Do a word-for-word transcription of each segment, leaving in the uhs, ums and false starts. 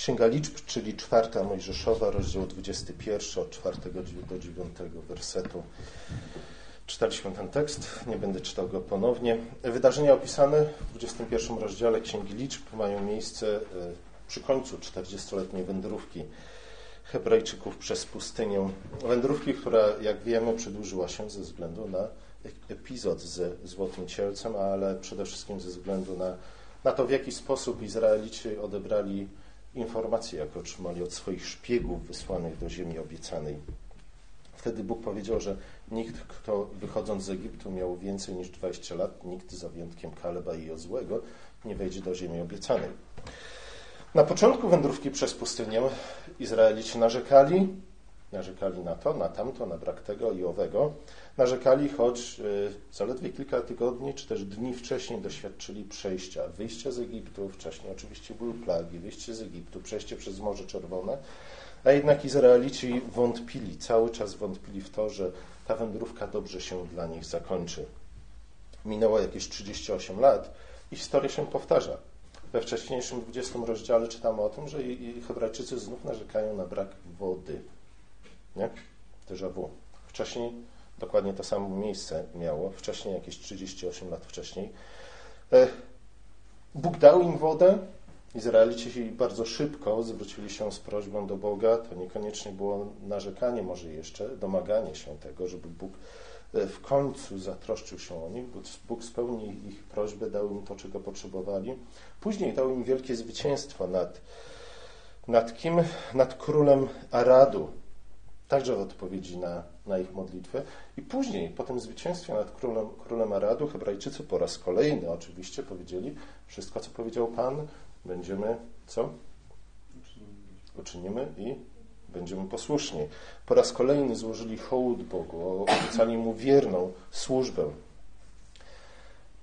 Księga Liczb, czyli czwarta Mojżeszowa, rozdział dwudziesty pierwszy, od czwartego do dziewiątego wersetu. Czytaliśmy ten tekst, nie będę czytał go ponownie. Wydarzenia opisane w dwudziestym pierwszym rozdziale Księgi Liczb mają miejsce przy końcu czterdziestoletniej wędrówki Hebrajczyków przez pustynię. Wędrówki, która, jak wiemy, przedłużyła się ze względu na epizod z Złotym Cielcem, ale przede wszystkim ze względu na, na to, w jaki sposób Izraelici odebrali informacje, jakie otrzymali od swoich szpiegów wysłanych do Ziemi Obiecanej. Wtedy Bóg powiedział, że nikt, kto wychodząc z Egiptu miał więcej niż dwadzieścia lat, nikt za wyjątkiem Kaleba i Józłego nie wejdzie do Ziemi Obiecanej. Na początku wędrówki przez pustynię Izraelici narzekali, narzekali na to, na tamto, na brak tego i owego. Narzekali, choć zaledwie kilka tygodni czy też dni wcześniej doświadczyli przejścia, wyjścia z Egiptu, wcześniej oczywiście były plagi, wyjście z Egiptu, przejście przez Morze Czerwone, a jednak Izraelici wątpili, cały czas wątpili w to, że ta wędrówka dobrze się dla nich zakończy. Minęło jakieś trzydzieści osiem lat i historia się powtarza. We wcześniejszym dwudziestym rozdziale czytamy o tym, że Hebrajczycy znów narzekają na brak wody. Nie? Déjà vu. Wcześniej dokładnie to samo miejsce miało. Wcześniej, jakieś trzydzieści osiem lat wcześniej. Bóg dał im wodę. Izraelici bardzo szybko zwrócili się z prośbą do Boga. To niekoniecznie było narzekanie, może jeszcze domaganie się tego, żeby Bóg w końcu zatroszczył się o nich. Bóg spełnił ich prośbę, dał im to, czego potrzebowali. Później dał im wielkie zwycięstwo nad, nad kim? Nad królem Aradu. Także w odpowiedzi na, na ich modlitwę. I później, po tym zwycięstwie nad królem, królem Aradu, Hebrajczycy po raz kolejny oczywiście powiedzieli: wszystko, co powiedział Pan, będziemy co? Uczynimy i będziemy posłuszni. Po raz kolejny złożyli hołd Bogu, obiecali Mu wierną służbę.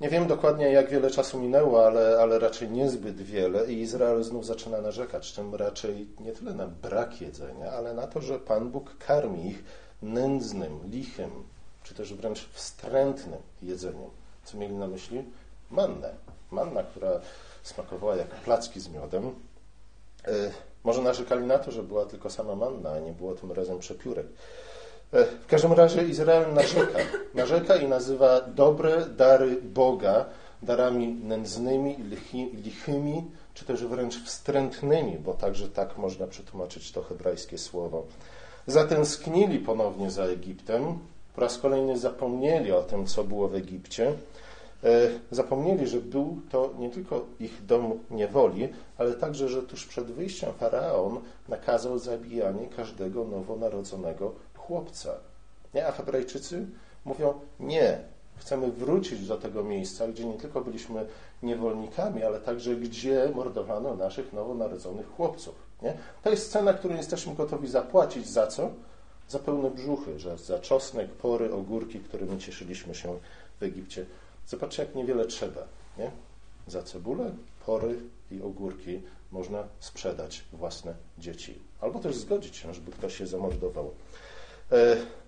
Nie wiem dokładnie, jak wiele czasu minęło, ale, ale raczej niezbyt wiele i Izrael znów zaczyna narzekać, czym raczej nie tyle na brak jedzenia, ale na to, że Pan Bóg karmi ich nędznym, lichym, czy też wręcz wstrętnym jedzeniem. Co mieli na myśli? Mannę. Manna, która smakowała jak placki z miodem. Yy, może narzekali na to, że była tylko sama manna, a nie było tym razem przepiórek. W każdym razie Izrael narzeka. Narzeka i nazywa dobre dary Boga darami nędznymi, lichymi, czy też wręcz wstrętnymi, bo także tak można przetłumaczyć to hebrajskie słowo. Zatęsknili ponownie za Egiptem. Po raz kolejny zapomnieli o tym, co było w Egipcie. Zapomnieli, że był to nie tylko ich dom niewoli, ale także, że tuż przed wyjściem faraon nakazał zabijanie każdego nowonarodzonego chłopca. Nie? A Hebrajczycy mówią: nie, chcemy wrócić do tego miejsca, gdzie nie tylko byliśmy niewolnikami, ale także gdzie mordowano naszych nowonarodzonych chłopców. Nie? To jest cena, którą jesteśmy gotowi zapłacić. Za co? Za pełne brzuchy, że za czosnek, pory, ogórki, którymi cieszyliśmy się w Egipcie. Zobaczcie, jak niewiele trzeba. Nie? Za cebulę, pory i ogórki można sprzedać własne dzieci. Albo też zgodzić się, żeby ktoś się zamordował.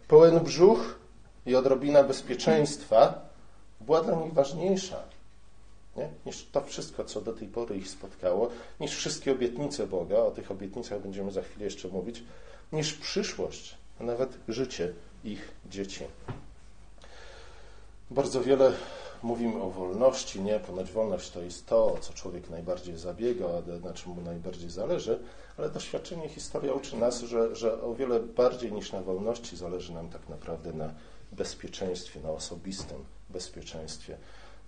Pełen brzuch i odrobina bezpieczeństwa była dla nich ważniejsza, nie? niż to wszystko, co do tej pory ich spotkało, niż wszystkie obietnice Boga, o tych obietnicach będziemy za chwilę jeszcze mówić, niż przyszłość, a nawet życie ich dzieci. Bardzo wiele mówimy o wolności, nie? Ponoć wolność to jest to, co człowiek najbardziej zabiega, na czym mu najbardziej zależy, ale doświadczenie, historia uczy nas, że, że o wiele bardziej niż na wolności zależy nam tak naprawdę na bezpieczeństwie, na osobistym bezpieczeństwie.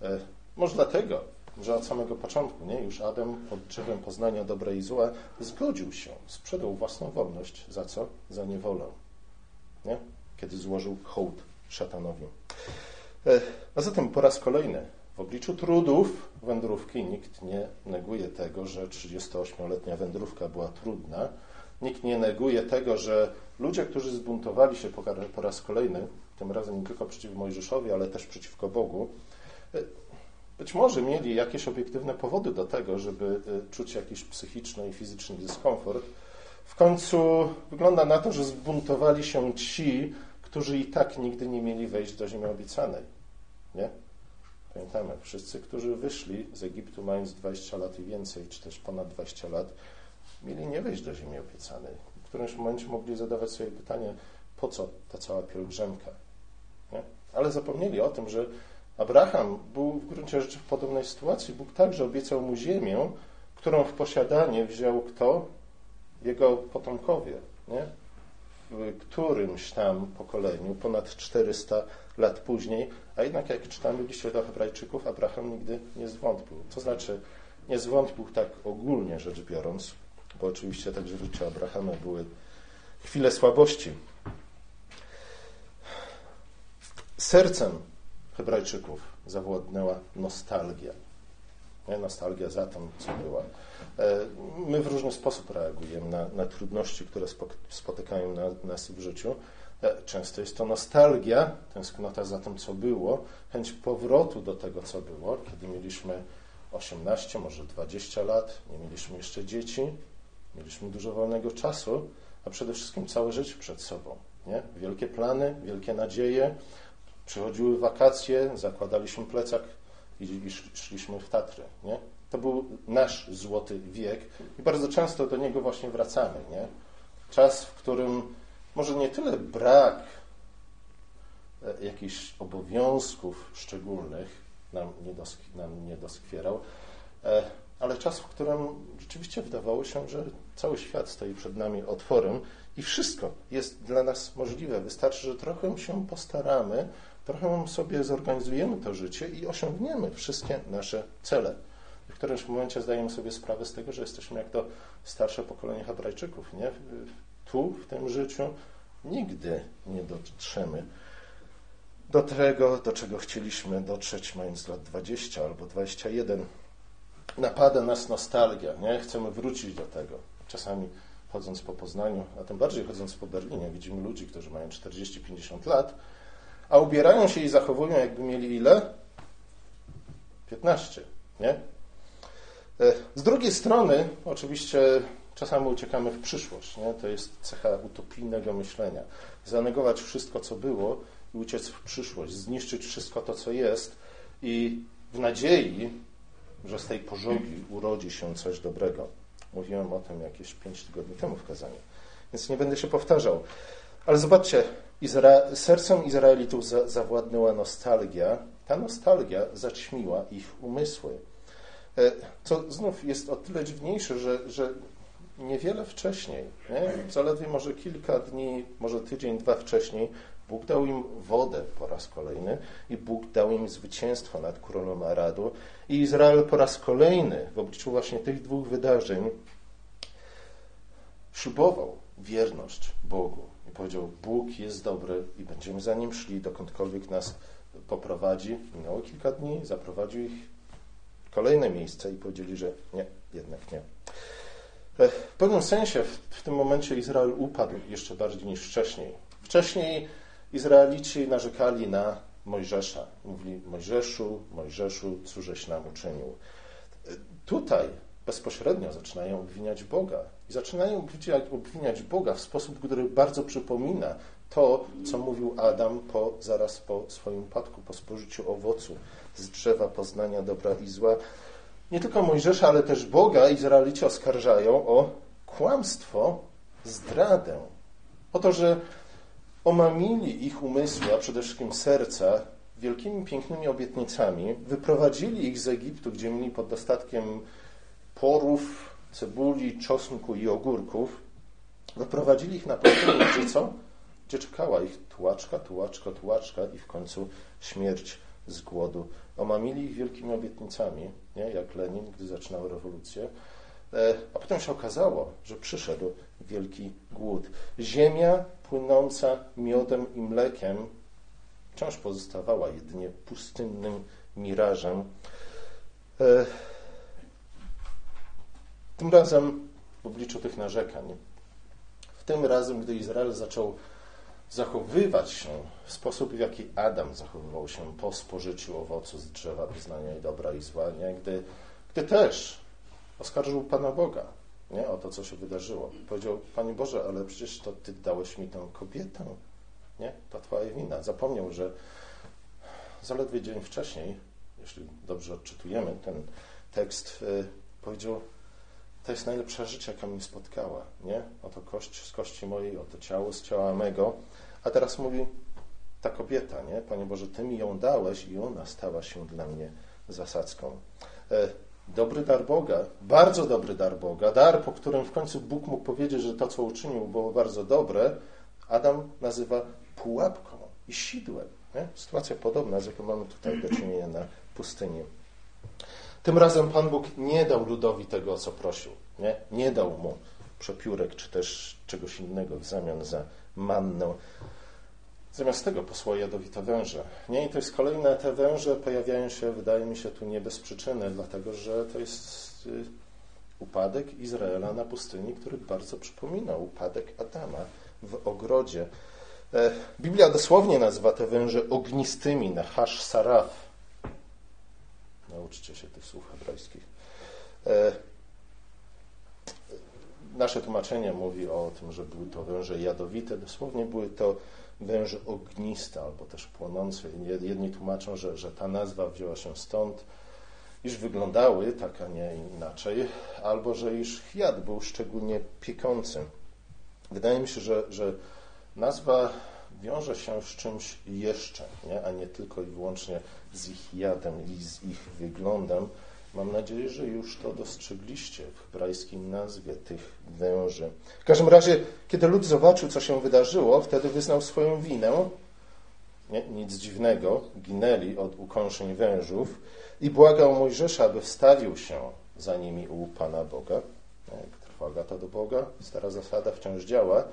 E, może dlatego, że od samego początku, nie? Już Adam pod drzewem poznania dobra i zła zgodził się, sprzedał własną wolność. Za co? Za niewolę. Nie? Kiedy złożył hołd szatanowi. A zatem po raz kolejny w obliczu trudów wędrówki nikt nie neguje tego, że trzydziestoośmioletnia wędrówka była trudna. Nikt nie neguje tego, że ludzie, którzy zbuntowali się po raz kolejny, tym razem nie tylko przeciw Mojżeszowi, ale też przeciwko Bogu, być może mieli jakieś obiektywne powody do tego, żeby czuć jakiś psychiczny i fizyczny dyskomfort. W końcu wygląda na to, że zbuntowali się ci, którzy i tak nigdy nie mieli wejść do Ziemi Obiecanej. Nie? Pamiętamy, wszyscy, którzy wyszli z Egiptu mając dwadzieścia lat i więcej, czy też ponad dwadzieścia lat, mieli nie wejść do Ziemi Obiecanej. W którymś momencie mogli zadawać sobie pytanie, po co ta cała pielgrzymka? Nie? Ale zapomnieli o tym, że Abraham był w gruncie rzeczy w podobnej sytuacji. Bóg także obiecał mu ziemię, którą w posiadanie wziął kto? Jego potomkowie. Nie? W którymś tam pokoleniu, ponad czterysta lat później, a jednak jak czytamy w liście do Hebrajczyków, Abraham nigdy nie zwątpił. To znaczy, nie zwątpił tak ogólnie rzecz biorąc, bo oczywiście także w życiu Abrahama były chwile słabości. Sercem Hebrajczyków zawładnęła nostalgia. Nostalgia za tym, co była. My w różny sposób reagujemy na, na trudności, które spotykają na, nas w życiu. Często jest to nostalgia, tęsknota za tym, co było, chęć powrotu do tego, co było, kiedy mieliśmy osiemnaście, może dwadzieścia lat, nie mieliśmy jeszcze dzieci, mieliśmy dużo wolnego czasu, a przede wszystkim całe życie przed sobą. Nie? Wielkie plany, wielkie nadzieje, przychodziły wakacje, zakładaliśmy plecak i, i szliśmy w Tatry. Nie? To był nasz złoty wiek i bardzo często do niego właśnie wracamy. Nie? Czas, w którym może nie tyle brak jakichś obowiązków szczególnych nam nie, dosk- nam nie doskwierał, ale czas, w którym rzeczywiście wydawało się, że cały świat stoi przed nami otworem i wszystko jest dla nas możliwe. Wystarczy, że trochę się postaramy, trochę sobie zorganizujemy to życie i osiągniemy wszystkie nasze cele. W którymś momencie zdajemy sobie sprawę z tego, że jesteśmy jak to starsze pokolenie Hebrajczyków, nie? Tu, w tym życiu, nigdy nie dotrzemy do tego, do czego chcieliśmy dotrzeć, mając lat dwadzieścia albo dwadzieścia jeden. Napada nas nostalgia, nie? Chcemy wrócić do tego. Czasami chodząc po Poznaniu, a tym bardziej chodząc po Berlinie, widzimy ludzi, którzy mają czterdzieści pięćdziesiąt lat, a ubierają się i zachowują, jakby mieli ile? piętnaście, nie? Z drugiej strony, oczywiście, czasami uciekamy w przyszłość. Nie? To jest cecha utopijnego myślenia. Zanegować wszystko, co było i uciec w przyszłość. Zniszczyć wszystko to, co jest i w nadziei, że z tej pożogi urodzi się coś dobrego. Mówiłem o tym jakieś pięć tygodni temu w kazaniu. Więc nie będę się powtarzał. Ale zobaczcie, Izra- sercem Izraelitów za- zawładnęła nostalgia. Ta nostalgia zaćmiła ich umysły. Co znów jest o tyle dziwniejsze, że... że niewiele wcześniej, nie? Zaledwie może kilka dni, może tydzień, dwa wcześniej, Bóg dał im wodę po raz kolejny i Bóg dał im zwycięstwo nad królem Aradu i Izrael po raz kolejny w obliczu właśnie tych dwóch wydarzeń ślubował wierność Bogu i powiedział, Bóg jest dobry i będziemy za Nim szli, dokądkolwiek nas poprowadzi. Minęło kilka dni, zaprowadził ich w kolejne miejsce i powiedzieli, że nie, jednak nie. W pewnym sensie w, w tym momencie Izrael upadł jeszcze bardziej niż wcześniej. Wcześniej Izraelici narzekali na Mojżesza. Mówili, Mojżeszu, Mojżeszu, cóżeś nam uczynił. Tutaj bezpośrednio zaczynają obwiniać Boga. I zaczynają obwiniać Boga w sposób, który bardzo przypomina to, co mówił Adam po, zaraz po swoim upadku, po spożyciu owocu z drzewa poznania dobra i zła. Nie tylko Mojżesza, ale też Boga Izraelici oskarżają o kłamstwo, zdradę. O to, że omamili ich umysły, a przede wszystkim serca, wielkimi, pięknymi obietnicami, wyprowadzili ich z Egiptu, gdzie mieli pod dostatkiem porów, cebuli, czosnku i ogórków. Wyprowadzili ich na pustynię, gdzie co? Gdzie czekała ich tułaczka, tułaczka, tułaczka i w końcu śmierć z głodu. Omamili ich wielkimi obietnicami, nie? Jak Lenin, gdy zaczynał rewolucję, a potem się okazało, że przyszedł wielki głód. Ziemia płynąca miodem i mlekiem wciąż pozostawała jedynie pustynnym mirażem. Tym razem w obliczu tych narzekań, w tym razem, gdy Izrael zaczął zachowywać się w sposób, w jaki Adam zachowywał się po spożyciu owocu z drzewa poznania i dobra i zła, nie? Gdy, gdy też oskarżył Pana Boga, nie? O to, co się wydarzyło. Powiedział, Panie Boże, ale przecież to Ty dałeś mi tę kobietę, nie? To Twoja wina. Zapomniał, że zaledwie dzień wcześniej, jeśli dobrze odczytujemy ten tekst, powiedział, to jest najlepsza rzecz, jaka mnie spotkała, nie? Oto kość z kości mojej, oto ciało z ciała mego. A teraz mówi ta kobieta, nie? Panie Boże, Ty mi ją dałeś i ona stała się dla mnie zasadzką. Dobry dar Boga, bardzo dobry dar Boga, dar, po którym w końcu Bóg mógł powiedzieć, że to, co uczynił, było bardzo dobre, Adam nazywa pułapką i sidłem. Nie? Sytuacja podobna, z jaką mamy tutaj do czynienia na pustyni. Tym razem Pan Bóg nie dał ludowi tego, o co prosił. Nie, nie dał mu przepiórek, czy też czegoś innego w zamian za mannę. Zamiast tego posłał jadowite węże. Nie, i to jest kolejne, te węże pojawiają się, wydaje mi się, tu nie bez przyczyny, dlatego że to jest upadek Izraela na pustyni, który bardzo przypomina upadek Adama w ogrodzie. Biblia dosłownie nazywa te węże ognistymi, nachasz, saraf. Nauczcie się tych słów hebrajskich. Nasze tłumaczenie mówi o tym, że były to węże jadowite. Dosłownie były to węże ogniste albo też płonące. Jedni tłumaczą, że, że ta nazwa wzięła się stąd, iż wyglądały tak, a nie inaczej, albo że iż jad był szczególnie piekący. Wydaje mi się, że, że nazwa wiąże się z czymś jeszcze, nie? A nie tylko i wyłącznie z ich jadem i z ich wyglądem. Mam nadzieję, że już to dostrzegliście w hebrajskim nazwie tych węży. W każdym razie, kiedy lud zobaczył, co się wydarzyło, wtedy wyznał swoją winę. Nie, nic dziwnego, ginęli od ukąszeń wężów i błagał Mojżesza, aby wstawił się za nimi u Pana Boga. Jak trwa gata do Boga, stara zasada wciąż działa.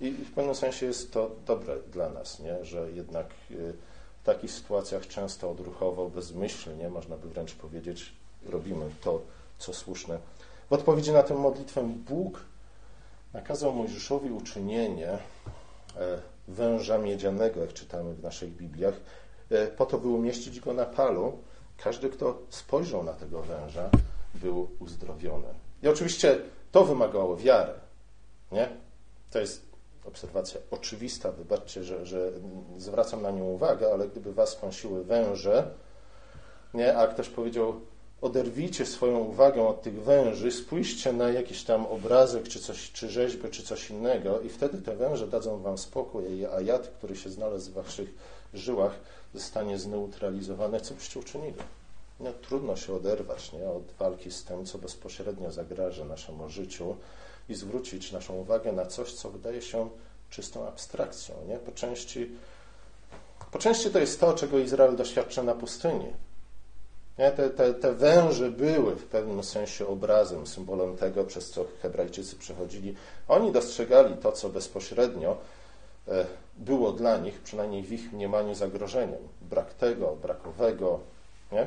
I w pewnym sensie jest to dobre dla nas, nie? Że jednak w takich sytuacjach często odruchowo, bezmyślnie, można by wręcz powiedzieć, robimy to, co słuszne. W odpowiedzi na tę modlitwę Bóg nakazał Mojżeszowi uczynienie węża miedzianego, jak czytamy w naszych Bibliach, po to, by umieścić go na palu. Każdy, kto spojrzał na tego węża, był uzdrowiony. I oczywiście to wymagało wiary, nie? To jest obserwacja oczywista, wybaczcie, że, że zwracam na nią uwagę, ale gdyby was kąsiły węże, nie, a ktoś powiedział, oderwijcie swoją uwagę od tych węży, spójrzcie na jakiś tam obrazek, czy coś, czy rzeźbę, czy coś innego i wtedy te węże dadzą wam spokój, a jad, który się znalazł w waszych żyłach, zostanie zneutralizowany. Co byście uczynili? No, trudno się oderwać, nie, od walki z tym, co bezpośrednio zagraża naszemu życiu, i zwrócić naszą uwagę na coś, co wydaje się czystą abstrakcją. Nie? Po części, po części to jest to, czego Izrael doświadcza na pustyni. Nie? Te, te, te węże były w pewnym sensie obrazem, symbolem tego, przez co Hebrajczycy przechodzili. Oni dostrzegali to, co bezpośrednio było dla nich, przynajmniej w ich mniemaniu, zagrożeniem. Brak tego, brak owego. Nie?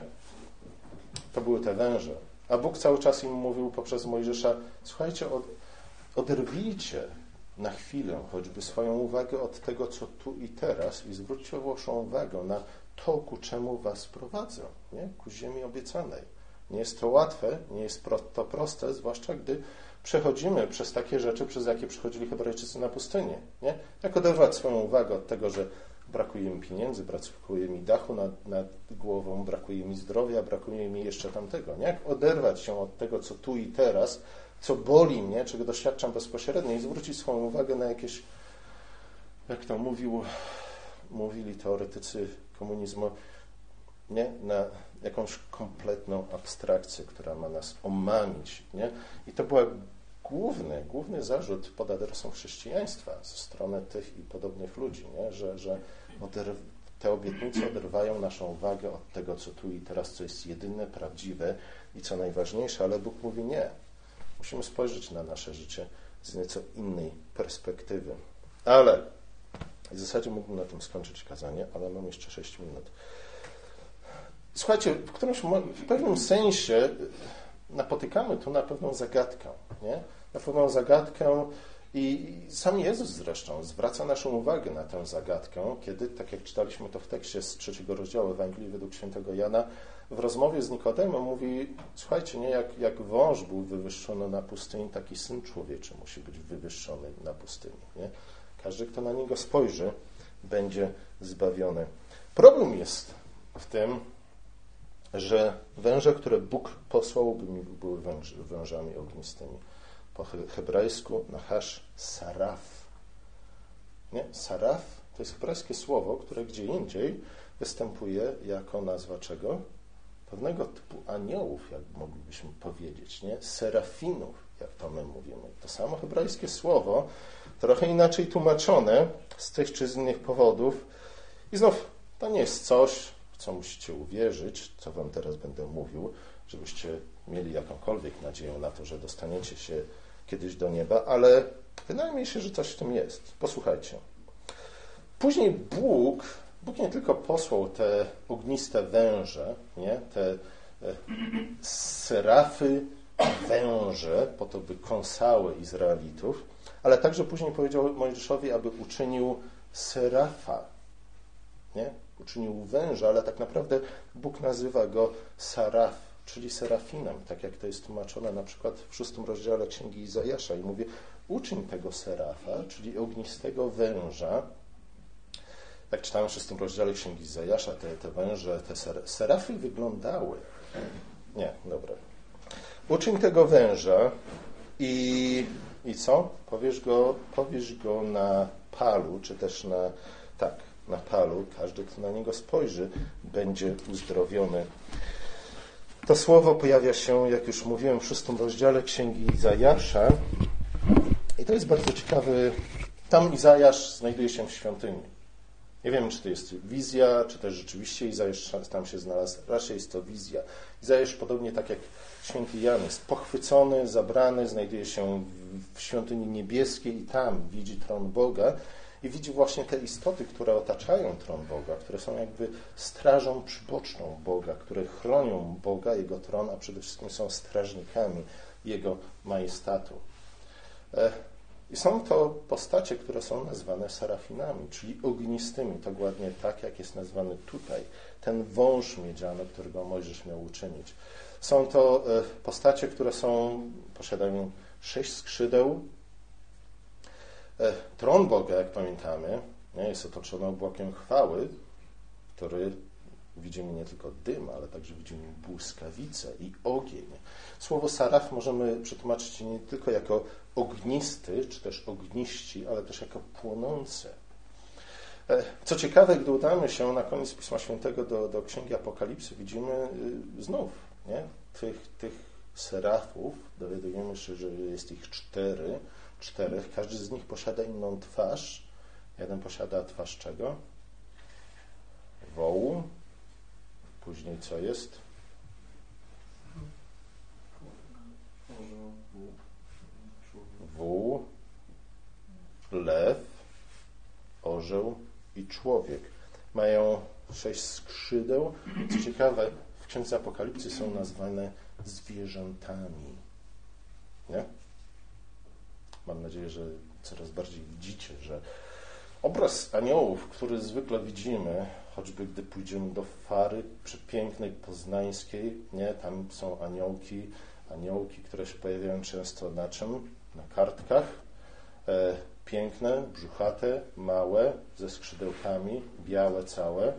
To były te węże. A Bóg cały czas im mówił poprzez Mojżesza, słuchajcie, od Oderwijcie na chwilę choćby swoją uwagę od tego, co tu i teraz i zwróćcie waszą uwagę na to, ku czemu was prowadzę, nie? Ku ziemi obiecanej. Nie jest to łatwe, nie jest to proste, zwłaszcza gdy przechodzimy przez takie rzeczy, przez jakie przechodzili Hebrajczycy na pustyni. Nie? Jak oderwać swoją uwagę od tego, że brakuje mi pieniędzy, brakuje mi dachu nad, nad głową, brakuje mi zdrowia, brakuje mi jeszcze tamtego. Nie? Jak oderwać się od tego, co tu i teraz, co boli mnie, czego doświadczam bezpośrednio i zwrócić swoją uwagę na jakieś, jak to mówił, mówili teoretycy komunizmu, nie? Na jakąś kompletną abstrakcję, która ma nas omamić. Nie? I to był główny, główny zarzut pod adresem chrześcijaństwa ze strony tych i podobnych ludzi, nie? Że, że oderw- te obietnice oderwają naszą uwagę od tego, co tu i teraz, co jest jedyne, prawdziwe i co najważniejsze, ale Bóg mówi nie. Musimy spojrzeć na nasze życie z nieco innej perspektywy. Ale w zasadzie mógłbym na tym skończyć kazanie, ale mam jeszcze sześć minut. Słuchajcie, w, którymś, w pewnym sensie napotykamy tu na pewną zagadkę. Nie? Na pewną zagadkę i sam Jezus zresztą zwraca naszą uwagę na tę zagadkę, kiedy, tak jak czytaliśmy to w tekście z trzeciego rozdziału Ewangelii według Świętego Jana, w rozmowie z Nikodemem mówi, słuchajcie, nie, jak, jak wąż był wywyższony na pustyni, taki Syn Człowieczy musi być wywyższony na pustyni. Nie? Każdy, kto na niego spojrzy, będzie zbawiony. Problem jest w tym, że węże, które Bóg posłał, były wężami ognistymi. Po hebrajsku nachasz saraf. Nie? Saraf to jest hebrajskie słowo, które gdzie indziej występuje jako nazwa czego? Pewnego typu aniołów, jak moglibyśmy powiedzieć, nie? Serafinów, jak to my mówimy. To samo hebrajskie słowo, trochę inaczej tłumaczone z tych czy z innych powodów. I znów, to nie jest coś, w co musicie uwierzyć, co wam teraz będę mówił, żebyście mieli jakąkolwiek nadzieję na to, że dostaniecie się kiedyś do nieba, ale wydaje mi się, że coś w tym jest. Posłuchajcie. Później Bóg, Bóg nie tylko posłał te ogniste węże, nie? Te e, serafy węże, po to by kąsały Izraelitów, ale także później powiedział Mojżeszowi, aby uczynił serafa, nie? Uczynił węża, ale tak naprawdę Bóg nazywa go saraf, czyli serafinem, tak jak to jest tłumaczone na przykład w szóstym rozdziale Księgi Izajasza i mówi, uczyń tego serafa, czyli ognistego węża. Jak czytałem w szóstym rozdziale Księgi Izajasza, te, te węże, te ser, serafy wyglądały. Nie, dobra. Uczyń tego węża i, i co? Powiesz go, powiesz go na palu, czy też na, tak, na palu. Każdy, kto na niego spojrzy, będzie uzdrowiony. To słowo pojawia się, jak już mówiłem, w szóstym rozdziale Księgi Izajasza. I to jest bardzo ciekawy. Tam Izajasz znajduje się w świątyni. Nie wiem, czy to jest wizja, czy też rzeczywiście Izajasz tam się znalazł. Raczej jest to wizja. Izajasz, podobnie tak jak święty Jan, jest pochwycony, zabrany, znajduje się w świątyni niebieskiej i tam widzi tron Boga i widzi właśnie te istoty, które otaczają tron Boga, które są jakby strażą przyboczną Boga, które chronią Boga, Jego tron, a przede wszystkim są strażnikami Jego majestatu. I są to postacie, które są nazwane serafinami, czyli ognistymi, dokładnie tak, jak jest nazwany tutaj ten wąż miedziany, którego Mojżesz miał uczynić. Są to postacie, które są, posiadają sześć skrzydeł. Tron Boga, jak pamiętamy, jest otoczony obłokiem chwały, który widzimy nie tylko dym, ale także widzimy błyskawice i ogień. Słowo saraf możemy przetłumaczyć nie tylko jako ognisty, czy też ogniści, ale też jako płonące. Co ciekawe, gdy udamy się na koniec Pisma Świętego do, do Księgi Apokalipsy, widzimy znów nie? Tych, tych serafów, dowiadujemy się, że jest ich cztery, czterech, każdy z nich posiada inną twarz. Jeden posiada twarz czego? Wołu. Później co jest? Wół, lew, orzeł i człowiek. Mają sześć skrzydeł. Co ciekawe, w Księdze Apokalipsy są nazwane zwierzętami. Nie? Mam nadzieję, że coraz bardziej widzicie, że obraz aniołów, który zwykle widzimy, choćby gdy pójdziemy do Fary przepięknej poznańskiej, nie? Tam są aniołki, aniołki, które się pojawiają często na czym? Na kartkach, e, piękne, brzuchate, małe, ze skrzydełkami, białe całe,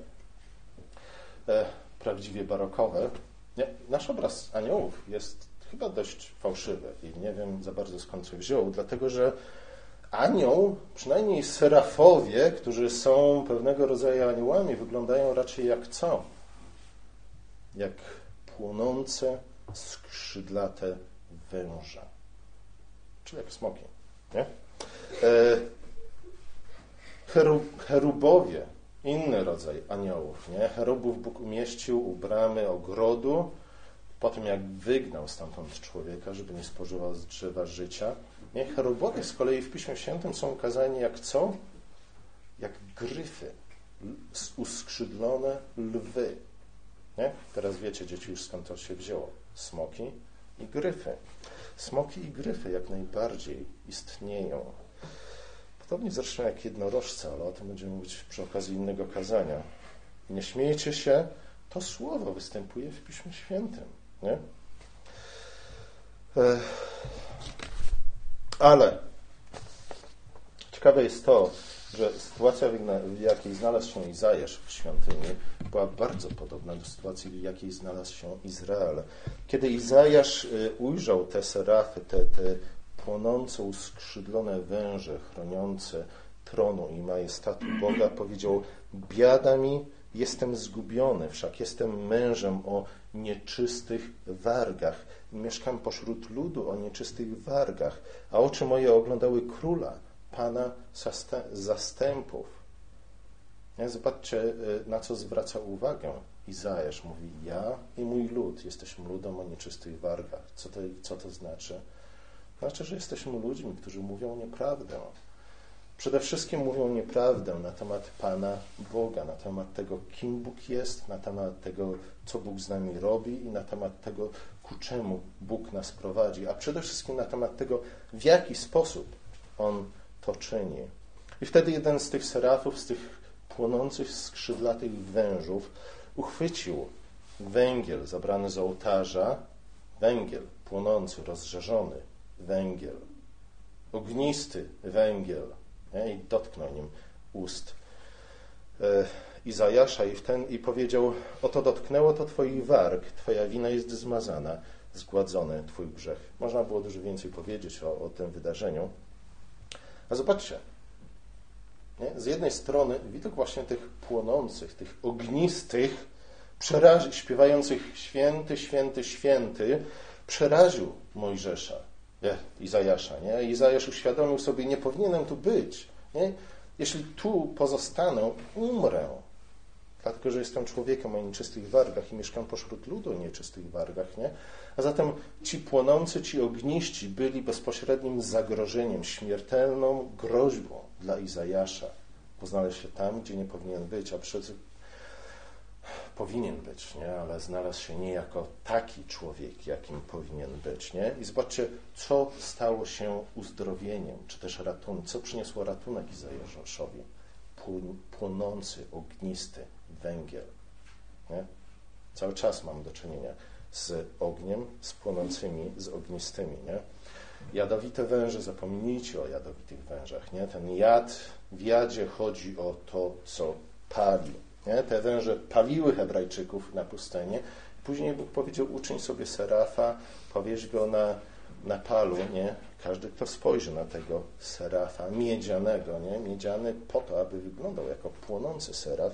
e, prawdziwie barokowe. Nie, nasz obraz aniołów jest chyba dość fałszywy i nie wiem za bardzo skąd się wziął, dlatego że anioł, przynajmniej serafowie, którzy są pewnego rodzaju aniołami, wyglądają raczej jak co? Jak płonące, skrzydlate węże. Czyli jak smoki. Nie? E, cherub, cherubowie, inny rodzaj aniołów. Nie? Cherubów Bóg umieścił u bramy ogrodu, po tym jak wygnał stamtąd człowieka, żeby nie spożywał z drzewa życia. Nie? Cherubowie z kolei w Piśmie Świętym są ukazani jak co? Jak gryfy, uskrzydlone lwy. Nie? Teraz wiecie, dzieci, już skąd to się wzięło. Smoki i gryfy. Smoki i gryfy jak najbardziej istnieją. Podobnie zresztą jak jednorożce, ale o tym będziemy mówić przy okazji innego kazania. Nie śmiejcie się, to słowo występuje w Piśmie Świętym. Nie? Ale ciekawe jest to, że sytuacja, w jakiej znalazł się Izajasz w świątyni, była bardzo podobna do sytuacji, w jakiej znalazł się Izrael. Kiedy Izajasz ujrzał te serafy, te, te płonące, uskrzydlone węże chroniące tronu i majestatu Boga, powiedział: biada mi, jestem zgubiony, wszak jestem mężem o nieczystych wargach. Mieszkam pośród ludu o nieczystych wargach, a oczy moje oglądały króla, Pana zastępów. Zobaczcie, na co zwraca uwagę Izajasz. Mówi: ja i mój lud jesteśmy ludem o nieczystych wargach. Co to, co to znaczy? Znaczy, że jesteśmy ludźmi, którzy mówią nieprawdę. Przede wszystkim mówią nieprawdę na temat Pana Boga, na temat tego, kim Bóg jest, na temat tego, co Bóg z nami robi i na temat tego, ku czemu Bóg nas prowadzi, a przede wszystkim na temat tego, w jaki sposób On to czyni. I wtedy jeden z tych serafów, z tych płonących, skrzydlatych wężów uchwycił węgiel zabrany z ołtarza, węgiel płonący, rozżarzony węgiel, ognisty węgiel, nie? I dotknął nim ust Izajasza i, ten, i powiedział: oto dotknęło to twoich warg, twoja wina jest zmazana, zgładzony twój grzech. Można było dużo więcej powiedzieć o, o tym wydarzeniu. A zobaczcie, nie? Z jednej strony widok właśnie tych płonących, tych ognistych, przerazi, śpiewających święty, święty, święty, przeraził Mojżesza, nie? Izajasza. Nie? Izajasz uświadomił sobie: nie powinienem tu być. Nie? Jeśli tu pozostanę, umrę, dlatego że jestem człowiekiem o nieczystych wargach i mieszkam pośród ludu o nieczystych wargach. Nie? A zatem ci płonący, ci ogniści byli bezpośrednim zagrożeniem, śmiertelną groźbą dla Izajasza, bo znalazł się tam, gdzie nie powinien być, a przecież powinien być, nie? Ale znalazł się nie jako taki człowiek, jakim powinien być. Nie? I zobaczcie, co stało się uzdrowieniem, czy też ratunkiem, co przyniosło ratunek Izajaszowi. Płonący, ognisty węgiel. Nie? Cały czas mam do czynienia z ogniem, z płonącymi, z ognistymi. Nie? Jadowite węże, zapomnijcie o jadowitych wężach. Nie? Ten jad, w jadzie chodzi o to, co pali. Nie? Te węże paliły Hebrajczyków na pustyni. Później Bóg powiedział: uczyń sobie serafa, powieś go na, na palu. Nie? Każdy, kto spojrzy na tego serafa miedzianego, nie? Miedziany po to, aby wyglądał jako płonący seraf,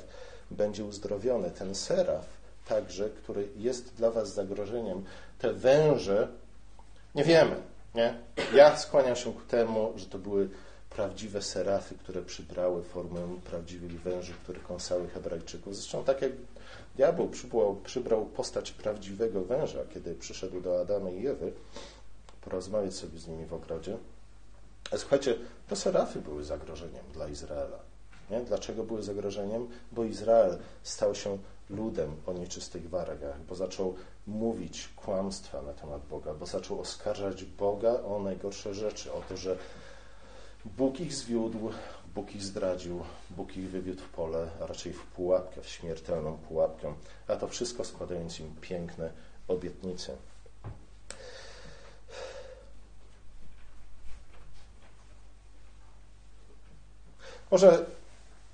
będzie uzdrowiony. Ten seraf także, który jest dla was zagrożeniem, te węże, nie wiemy, nie? Ja skłaniam się ku temu, że to były prawdziwe serafy, które przybrały formę prawdziwych węży, które kąsały Hebrajczyków. Zresztą tak jak diabeł przybrał, przybrał postać prawdziwego węża, kiedy przyszedł do Adama i Ewy, porozmawiać sobie z nimi w ogrodzie. A słuchajcie, to serafy były zagrożeniem dla Izraela. Nie? Dlaczego były zagrożeniem? Bo Izrael stał się ludem o nieczystych wargach, bo zaczął mówić kłamstwa na temat Boga, bo zaczął oskarżać Boga o najgorsze rzeczy, o to, że Bóg ich zwiódł, Bóg ich zdradził, Bóg ich wywiódł w pole, a raczej w pułapkę, w śmiertelną pułapkę, a to wszystko składając im piękne obietnice. Może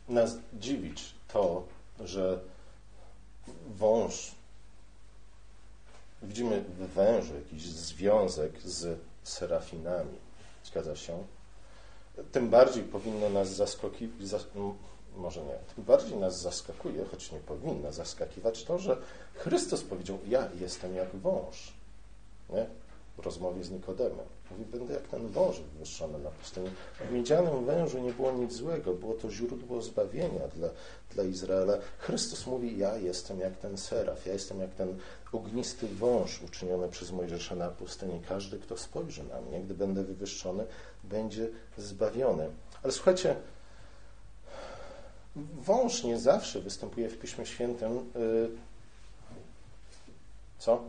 nas dziwić to, że wąż, widzimy w wężu jakiś związek z serafinami. Zgadza się? Tym bardziej powinno nas zaskokiwać, zas... może nie, tym bardziej nas zaskakuje, choć nie powinno zaskakiwać to, że Chrystus powiedział: ja jestem jak wąż. Nie? W rozmowie z Nikodemem. Mówi: będę jak ten wąż wywyższony na pustyni. W miedzianym wężu nie było nic złego, było to źródło zbawienia dla, dla Izraela. Chrystus mówi: ja jestem jak ten seraf, ja jestem jak ten ognisty wąż uczyniony przez Mojżesza na pustyni. Każdy, kto spojrzy na mnie, gdy będę wywyższony, będzie zbawiony. Ale słuchajcie, wąż nie zawsze występuje w Piśmie Świętym yy, co?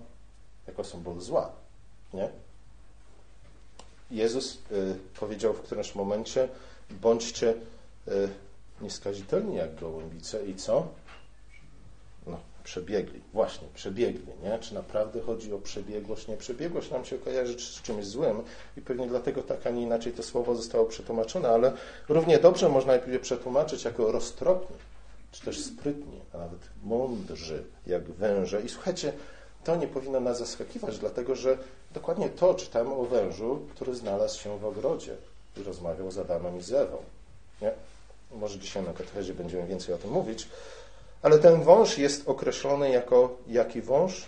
Jako symbol zła. Nie? Jezus y, powiedział w którymś momencie: bądźcie y, nieskazitelni jak gołębice i co? No, przebiegli. Właśnie, przebiegli, nie? Czy naprawdę chodzi o przebiegłość? Nie, przebiegłość nam się kojarzy z czymś złym i pewnie dlatego tak, a nie inaczej to słowo zostało przetłumaczone, ale równie dobrze można je przetłumaczyć jako roztropni, czy też sprytni, a nawet mądrzy, jak węże. I słuchajcie, to nie powinno nas zaskakiwać, dlatego że dokładnie to czytamy o wężu, który znalazł się w ogrodzie i rozmawiał z Adamem i z Ewą. Nie? Może dzisiaj na katechezie będziemy więcej o tym mówić, ale ten wąż jest określony jako jaki wąż?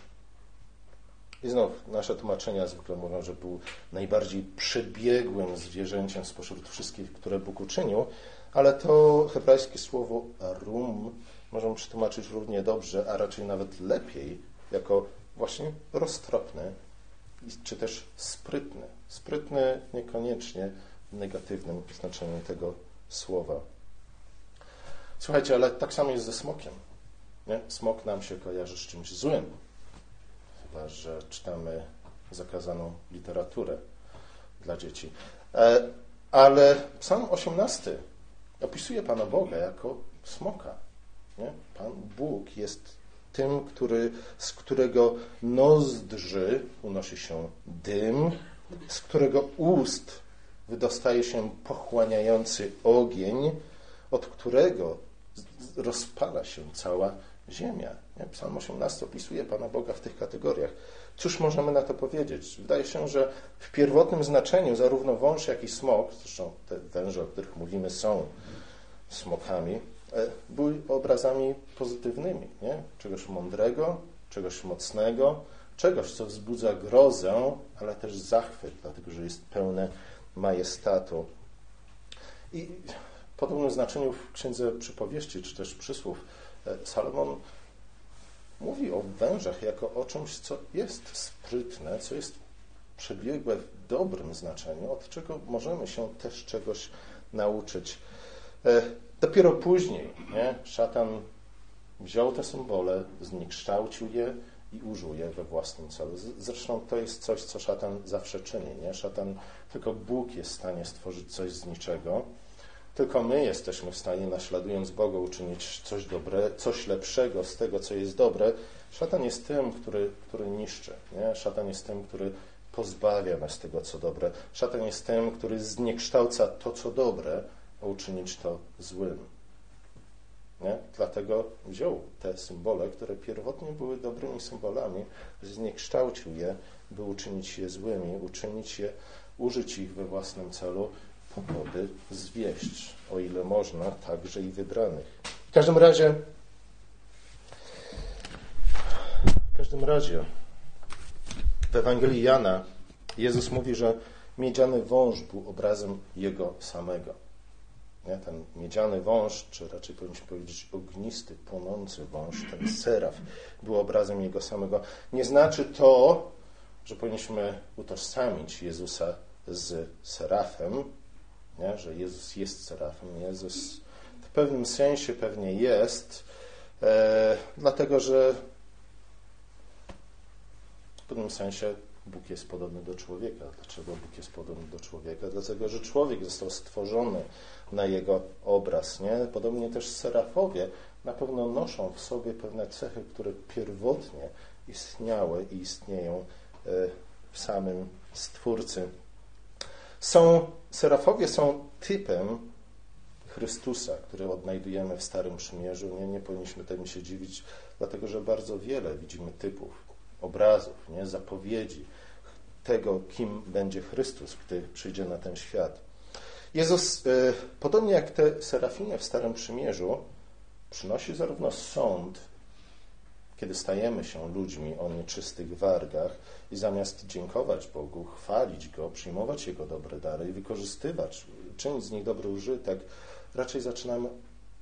I znów nasze tłumaczenia zwykle mówią, że był najbardziej przebiegłym zwierzęciem spośród wszystkich, które Bóg uczynił, ale to hebrajskie słowo rum możemy przetłumaczyć równie dobrze, a raczej nawet lepiej, jako właśnie roztropny czy też sprytny. Sprytny niekoniecznie w negatywnym znaczeniu tego słowa. Słuchajcie, ale tak samo jest ze smokiem. Nie? Smok nam się kojarzy z czymś złym. Chyba, że czytamy zakazaną literaturę dla dzieci. Ale Psalm osiemnasty opisuje Pana Boga jako smoka. Nie? Pan Bóg jest tym, który, z którego nozdrzy unosi się dym, z którego ust wydostaje się pochłaniający ogień, od którego rozpala się cała ziemia. Psalm osiemnasty opisuje Pana Boga w tych kategoriach. Cóż możemy na to powiedzieć? Wydaje się, że w pierwotnym znaczeniu zarówno wąż, jak i smok, zresztą te węże, o których mówimy, są smokami, były obrazami pozytywnymi, nie? Czegoś mądrego, czegoś mocnego, czegoś, co wzbudza grozę, ale też zachwyt, dlatego że jest pełne majestatu. I w podobnym znaczeniu w Księdze Przypowieści, czy też Przysłów, Salomon mówi o wężach jako o czymś, co jest sprytne, co jest przebiegłe w dobrym znaczeniu, od czego możemy się też czegoś nauczyć. Dopiero później, nie? Szatan wziął te symbole, zniekształcił je i użył je we własnym celu. Zresztą to jest coś, co szatan zawsze czyni. Nie? Szatan, tylko Bóg jest w stanie stworzyć coś z niczego. Tylko my jesteśmy w stanie, naśladując Boga, uczynić coś dobre, coś lepszego z tego, co jest dobre. Szatan jest tym, który, który niszczy. Nie? Szatan jest tym, który pozbawia nas tego, co dobre. Szatan jest tym, który zniekształca to, co dobre, a uczynić to złym. Nie? Dlatego wziął te symbole, które pierwotnie były dobrymi symbolami, zniekształcił je, by uczynić je złymi, uczynić je, użyć ich we własnym celu, po to, by zwieść, o ile można, także i wybranych. W każdym razie, w każdym razie w Ewangelii Jana Jezus mówi, że miedziany wąż był obrazem Jego samego. Nie? Ten miedziany wąż, czy raczej powinniśmy powiedzieć ognisty, płonący wąż, ten seraf, był obrazem Jego samego. Nie znaczy to, że powinniśmy utożsamić Jezusa z serafem, nie? Że Jezus jest serafem. Jezus w pewnym sensie pewnie jest, e, dlatego że w pewnym sensie Bóg jest podobny do człowieka. Dlaczego Bóg jest podobny do człowieka? Dlatego, że człowiek został stworzony na jego obraz. Nie? Podobnie też serafowie na pewno noszą w sobie pewne cechy, które pierwotnie istniały i istnieją e, w samym Stwórcy. Są, serafowie są typem Chrystusa, który odnajdujemy w Starym Przymierzu. Nie, nie powinniśmy temu się dziwić, dlatego że bardzo wiele widzimy typów, obrazów, nie? Zapowiedzi tego, kim będzie Chrystus, gdy przyjdzie na ten świat. Jezus, y, podobnie jak te serafiny w Starym Przymierzu, przynosi zarówno sąd, kiedy stajemy się ludźmi o nieczystych wargach i zamiast dziękować Bogu, chwalić Go, przyjmować Jego dobre dary i wykorzystywać, czynić z nich dobry użytek, raczej zaczynamy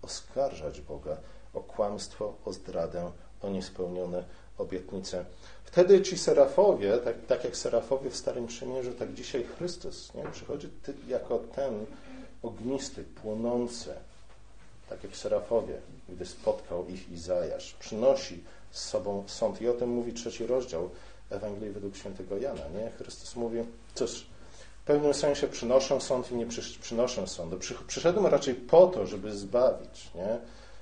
oskarżać Boga o kłamstwo, o zdradę, o niespełnione obietnice. Wtedy ci serafowie, tak, tak jak serafowie w Starym Przymierzu, tak dzisiaj Chrystus, nie? Przychodzi jako ten ognisty, płonący, tak jak serafowie, gdy spotkał ich Izajasz. Przynosi z sobą sąd. I o tym mówi trzeci rozdział Ewangelii według Świętego Jana. Nie? Chrystus mówi, cóż, w pewnym sensie przynoszę sąd i nie przynoszę sądu. Przyszedłem raczej po to, żeby zbawić, nie?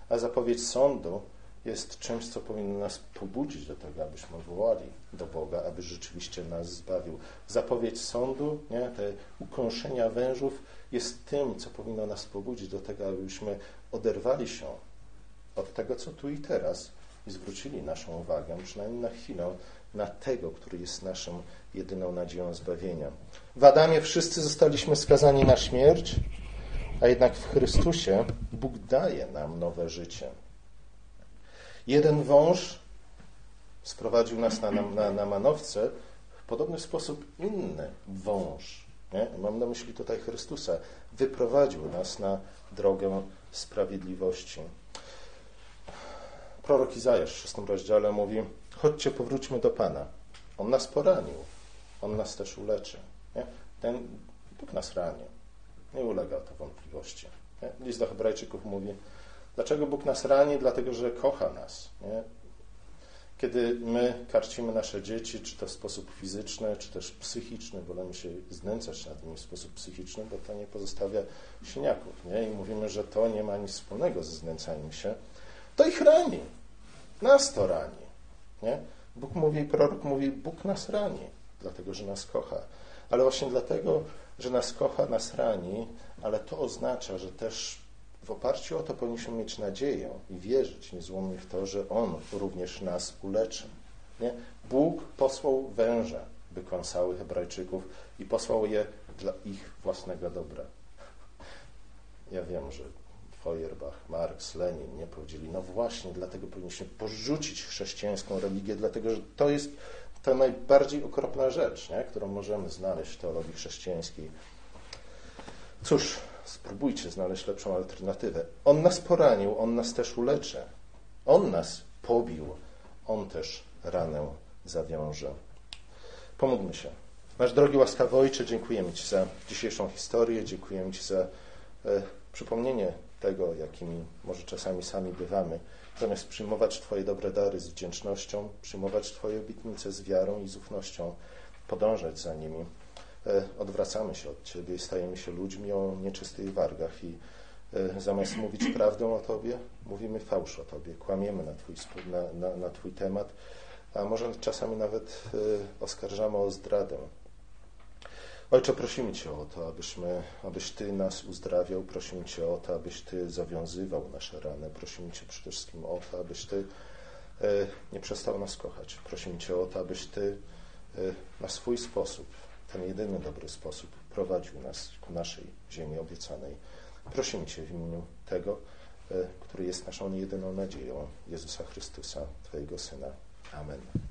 A zapowiedź sądu jest czymś, co powinno nas pobudzić do tego, abyśmy wołali do Boga, aby rzeczywiście nas zbawił. Zapowiedź sądu, nie? Te ukąszenia wężów jest tym, co powinno nas pobudzić do tego, abyśmy oderwali się od tego, co tu i teraz i zwrócili naszą uwagę, przynajmniej na chwilę, na tego, który jest naszą jedyną nadzieją zbawienia. W Adamie wszyscy zostaliśmy skazani na śmierć, a jednak w Chrystusie Bóg daje nam nowe życie. Jeden wąż sprowadził nas na, na, na manowce w podobny sposób inny wąż, nie? Mam na myśli tutaj Chrystusa, wyprowadził nas na drogę sprawiedliwości. Prorok Izajasz w szóstym rozdziale mówi: chodźcie, powróćmy do Pana. On nas poranił, On nas też uleczy. Nie? Ten Bóg nas ranił. Nie ulega to wątpliwości. Nie? List do Hebrajczyków mówi: dlaczego Bóg nas rani? Dlatego, że kocha nas. Nie? Kiedy my karcimy nasze dzieci, czy to w sposób fizyczny, czy też psychiczny, wolimy się znęcać nad nimi w sposób psychiczny, bo to nie pozostawia siniaków. Nie? I mówimy, że to nie ma nic wspólnego ze znęcaniem się. To ich rani. Nas to rani. Nie? Bóg mówi, prorok mówi, Bóg nas rani, dlatego, że nas kocha. Ale właśnie dlatego, że nas kocha, nas rani, ale to oznacza, że też w oparciu o to powinniśmy mieć nadzieję i wierzyć niezłomnie w to, że On również nas uleczy. Nie? Bóg posłał węże, by kąsały Hebrajczyków i posłał je dla ich własnego dobra. Ja wiem, że Feuerbach, Marx, Lenin nie powiedzieli, no właśnie, dlatego powinniśmy porzucić chrześcijańską religię, dlatego, że to jest ta najbardziej okropna rzecz, nie? Którą możemy znaleźć w teologii chrześcijańskiej. Cóż, spróbujcie znaleźć lepszą alternatywę. On nas poranił, On nas też uleczy. On nas pobił, On też ranę zawiąże. Pomódlmy się. Nasz drogi łaskawy Ojcze, dziękujemy Ci za dzisiejszą historię, dziękujemy Ci za e, przypomnienie tego, jakimi może czasami sami bywamy, zamiast przyjmować Twoje dobre dary z wdzięcznością, przyjmować Twoje obietnice z wiarą i z ufnością, podążać za nimi. Odwracamy się od Ciebie i stajemy się ludźmi o nieczystych wargach i zamiast mówić prawdę o Tobie, mówimy fałsz o Tobie, kłamiemy na Twój, na, na, na twój temat, a może czasami nawet oskarżamy o zdradę. Ojcze, prosimy Cię o to, abyśmy, abyś Ty nas uzdrawiał, prosimy Cię o to, abyś Ty zawiązywał nasze rany, prosimy Cię przede wszystkim o to, abyś Ty y, nie przestał nas kochać, prosimy Cię o to, abyś Ty y, na swój sposób, ten jedyny dobry sposób, prowadził nas ku naszej ziemi obiecanej. Prosimy Cię w imieniu tego, y, który jest naszą jedyną nadzieją, Jezusa Chrystusa, Twojego Syna. Amen.